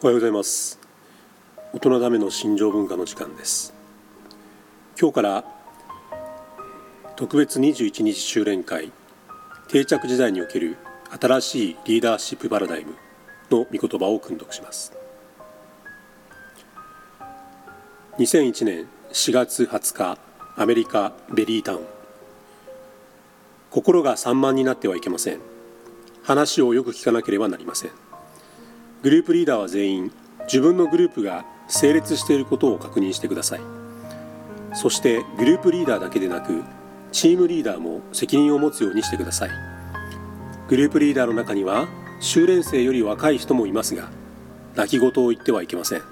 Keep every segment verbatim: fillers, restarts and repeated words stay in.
おはようございます。大人ダメの心情文化の時間です。今日から特別にじゅういちにち修練会、定着時代における新しいリーダーシップパラダイムの御言葉を訓読します。にせんいちねんしがつはつか、アメリカベリータウン。心が散漫になってはいけません。話をよく聞かなければなりません。グループリーダーは全員、自分のグループが整列していることを確認してください。そしてグループリーダーだけでなく、チームリーダーも責任を持つようにしてください。グループリーダーの中には、修練生より若い人もいますが、泣き言を言ってはいけません。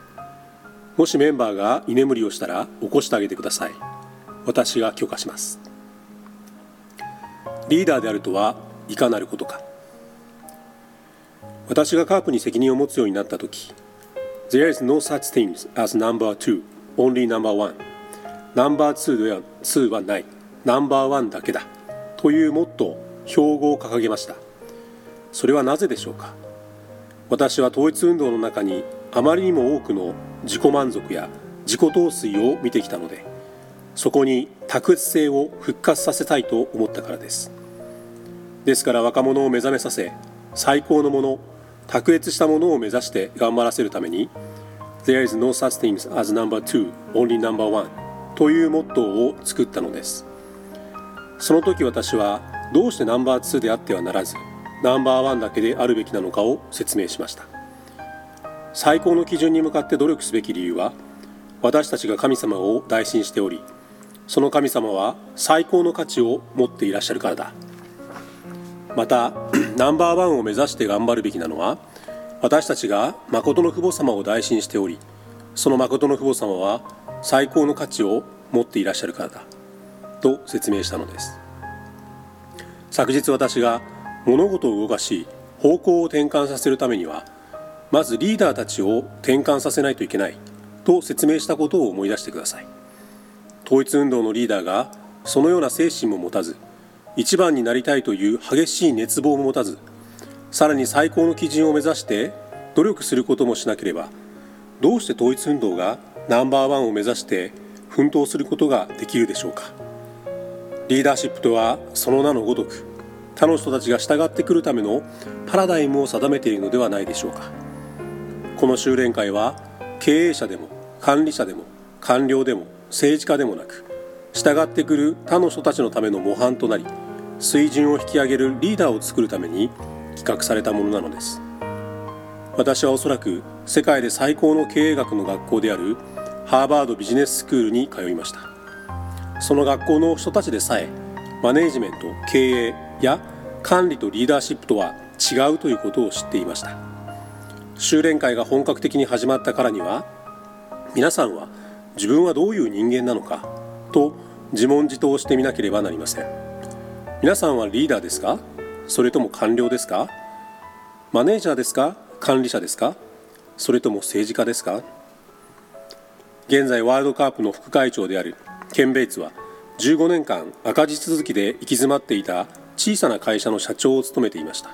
もしメンバーが居眠りをしたら、起こしてあげてください。私が許可します。リーダーであるとはいかなることか。私がカープに責任を持つようになったとき、 There is no such thing as number two, only number one. Number two ではにはない、ナンバーワンだけだというモットー、標語を掲げました。それはなぜでしょうか。私は統一運動の中にあまりにも多くの自己満足や自己陶酔を見てきたので、そこに卓越性を復活させたいと思ったからです。ですから若者を目覚めさせ、最高のもの、卓越したものを目指して頑張らせるために、 There is no such thing as number two, only number one というモットーを作ったのです。その時私はどうしてナンバーツーであってはならず、ナンバーワンだけであるべきなのかを説明しました。最高の基準に向かって努力すべき理由は、私たちが神様を大信しており、その神様は最高の価値を持っていらっしゃるからだ。また、ナンバーワンを目指して頑張るべきなのは、私たちが誠の父母様を大信しており、その誠の父母様は最高の価値を持っていらっしゃるからだと説明したのです。昨日私が物事を動かし方向を転換させるためには、まずリーダーたちを転換させないといけないと説明したことを思い出してください。統一運動のリーダーがそのような精神も持たず、一番になりたいという激しい熱望も持たず、さらに最高の基準を目指して努力することもしなければ、どうして統一運動がナンバーワンを目指して奮闘することができるでしょうか。リーダーシップとはその名のごとく、他の人たちが従ってくるためのパラダイムを定めているのではないでしょうか。この修練会は、経営者でも管理者でも官僚でも政治家でもなく、従ってくる他の人たちのための模範となり、水準を引き上げるリーダーを作るために企画されたものなのです。私はおそらく世界で最高の経営学の学校であるハーバードビジネススクールに通いました。その学校の人たちでさえ、マネージメント、経営や管理とリーダーシップとは違うということを知っていました。修練会が本格的に始まったからには、皆さんは自分はどういう人間なのかと自問自答してみなければなりません。皆さんはリーダーですか、それとも官僚ですか、マネージャーですか、管理者ですか、それとも政治家ですか。現在ワールドカップの副会長であるケン・ベイツは、じゅうごねんかん赤字続きで行き詰まっていた小さな会社の社長を務めていました。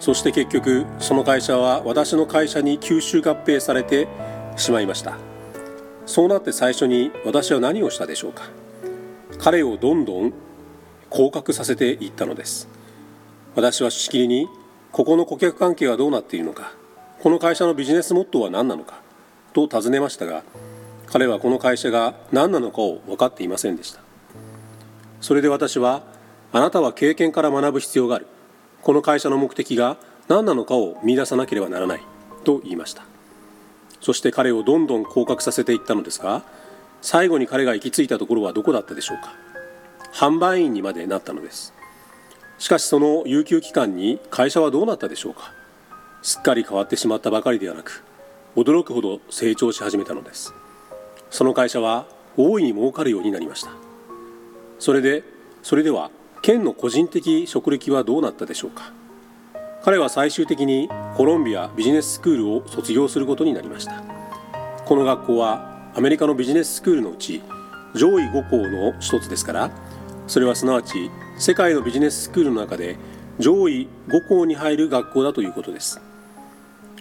そして結局その会社は私の会社に吸収合併されてしまいました。そうなって最初に私は何をしたでしょうか。彼をどんどん降格させていったのです。私はしきりに、ここの顧客関係はどうなっているのか、この会社のビジネスモットーは何なのかと尋ねましたが、彼はこの会社が何なのかを分かっていませんでした。それで私は、あなたは経験から学ぶ必要がある、この会社の目的が何なのかを見出さなければならないと言いました。そして彼をどんどん降格させていったのですが、最後に彼が行き着いたところはどこだったでしょうか。販売員にまでなったのです。しかしその有給期間に会社はどうなったでしょうか。すっかり変わってしまったばかりではなく、驚くほど成長し始めたのです。その会社は大いに儲かるようになりました。それでそれではケンの個人的職歴はどうなったでしょうか。彼は最終的にコロンビアビジネススクールを卒業することになりました。この学校はアメリカのビジネススクールのうち上位ご校の一つですから、それはすなわち世界のビジネススクールの中で上位ご校に入る学校だということです。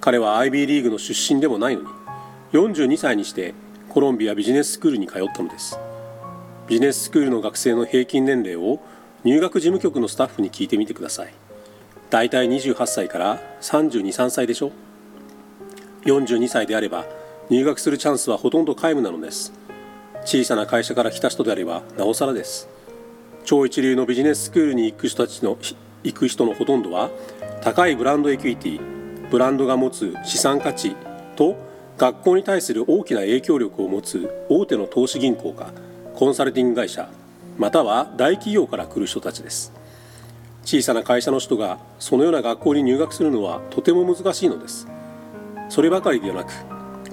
彼はアイビーリーグの出身でもないのに、よんじゅうにさいにしてコロンビアビジネススクールに通ったのです。ビジネススクールの学生の平均年齢を入学事務局のスタッフに聞いてみてください。だいたいにじゅうはっさいからさんじゅうに、さんさいでしょ。よんじゅうにさいであれば入学するチャンスはほとんど皆無なのです。小さな会社から来た人であればなおさらです。超一流のビジネススクールに行く人たちの行く人のほとんどは、高いブランドエキュイティ、ブランドが持つ資産価値と学校に対する大きな影響力を持つ大手の投資銀行かコンサルティング会社、または大企業から来る人たちです。小さな会社の人がそのような学校に入学するのはとても難しいのです。そればかりではなく、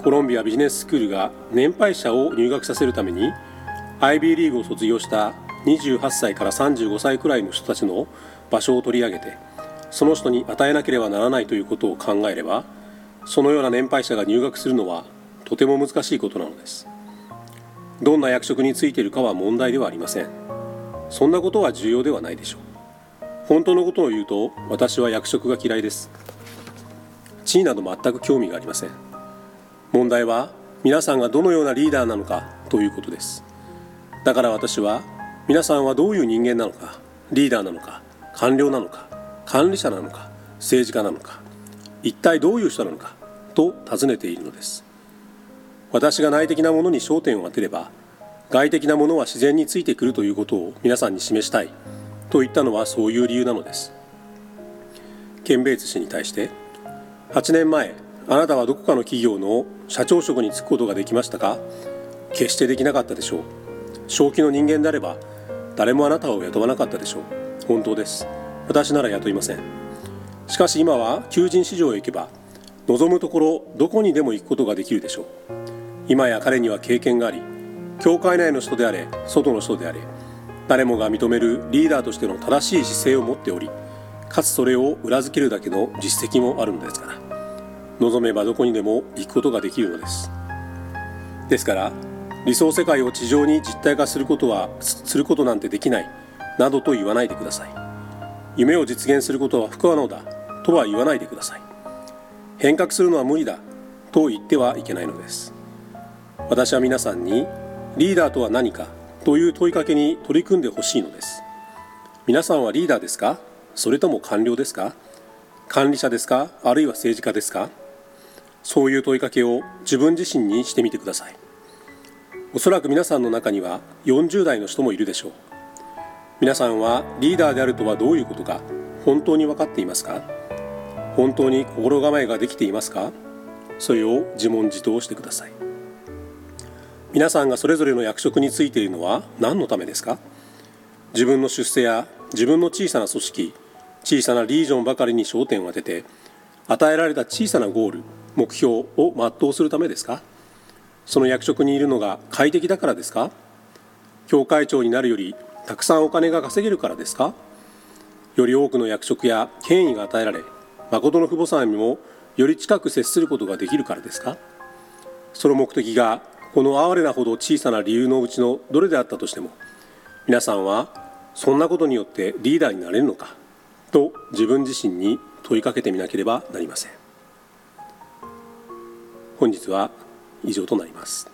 コロンビアビジネススクールが年配者を入学させるために、アイビーリーグを卒業したにじゅうはっさいからさんじゅうごさいくらいの人たちの場所を取り上げて、その人に与えなければならないということを考えれば、そのような年配者が入学するのはとても難しいことなのです。どんな役職についているかは問題ではありません。そんなことは重要ではないでしょう。本当のことを言うと、私は役職が嫌いです。地位など全く興味がありません。問題は皆さんがどのようなリーダーなのかということです。だから私は、皆さんはどういう人間なのか、リーダーなのか、官僚なのか、管理者なのか、政治家なのか、一体どういう人なのかと尋ねているのです。私が内的なものに焦点を当てれば、外的なものは自然についてくるということを皆さんに示したいと言ったのはそういう理由なのです。ケンベイツ氏に対して、はちねんまえあなたはどこかの企業の社長職に就くことができましたか。決してできなかったでしょう。正気の人間であれば誰もあなたを雇わなかったでしょう。本当です。私なら雇いません。しかし今は求人市場へ行けば、望むところどこにでも行くことができるでしょう。今や彼には経験があり、教会内の人であれ外の人であれ、誰もが認めるリーダーとしての正しい姿勢を持っており、かつそれを裏付けるだけの実績もあるのですから、望めばどこにでも行くことができるのです。ですから、理想世界を地上に実体化することはすることなんてできないなどと言わないでください。夢を実現することは不可能だとは言わないでください。変革するのは無理だと言ってはいけないのです。私は皆さんに、リーダーとは何かという問いかけに取り組んでほしいのです。皆さんはリーダーですか、それとも官僚ですか、管理者ですか、あるいは政治家ですか。そういう問いかけを自分自身にしてみてください。おそらく皆さんの中にはよんじゅうだいの人もいるでしょう。皆さんはリーダーであるとはどういうことか本当に分かっていますか。本当に心構えができていますか。それを自問自答してください。皆さんがそれぞれの役職についているのは何のためですか。自分の出世や自分の小さな組織、小さなリージョンばかりに焦点を当てて、与えられた小さなゴール、目標を全うするためですか。その役職にいるのが快適だからですか。教会長になるよりたくさんお金が稼げるからですか。より多くの役職や権威が与えられ、誠の父母さんにもより近く接することができるからですか。その目的がこの哀れなほど小さな理由のうちのどれであったとしても、皆さんはそんなことによってリーダーになれるのかと自分自身に問いかけてみなければなりません。本日は以上となります。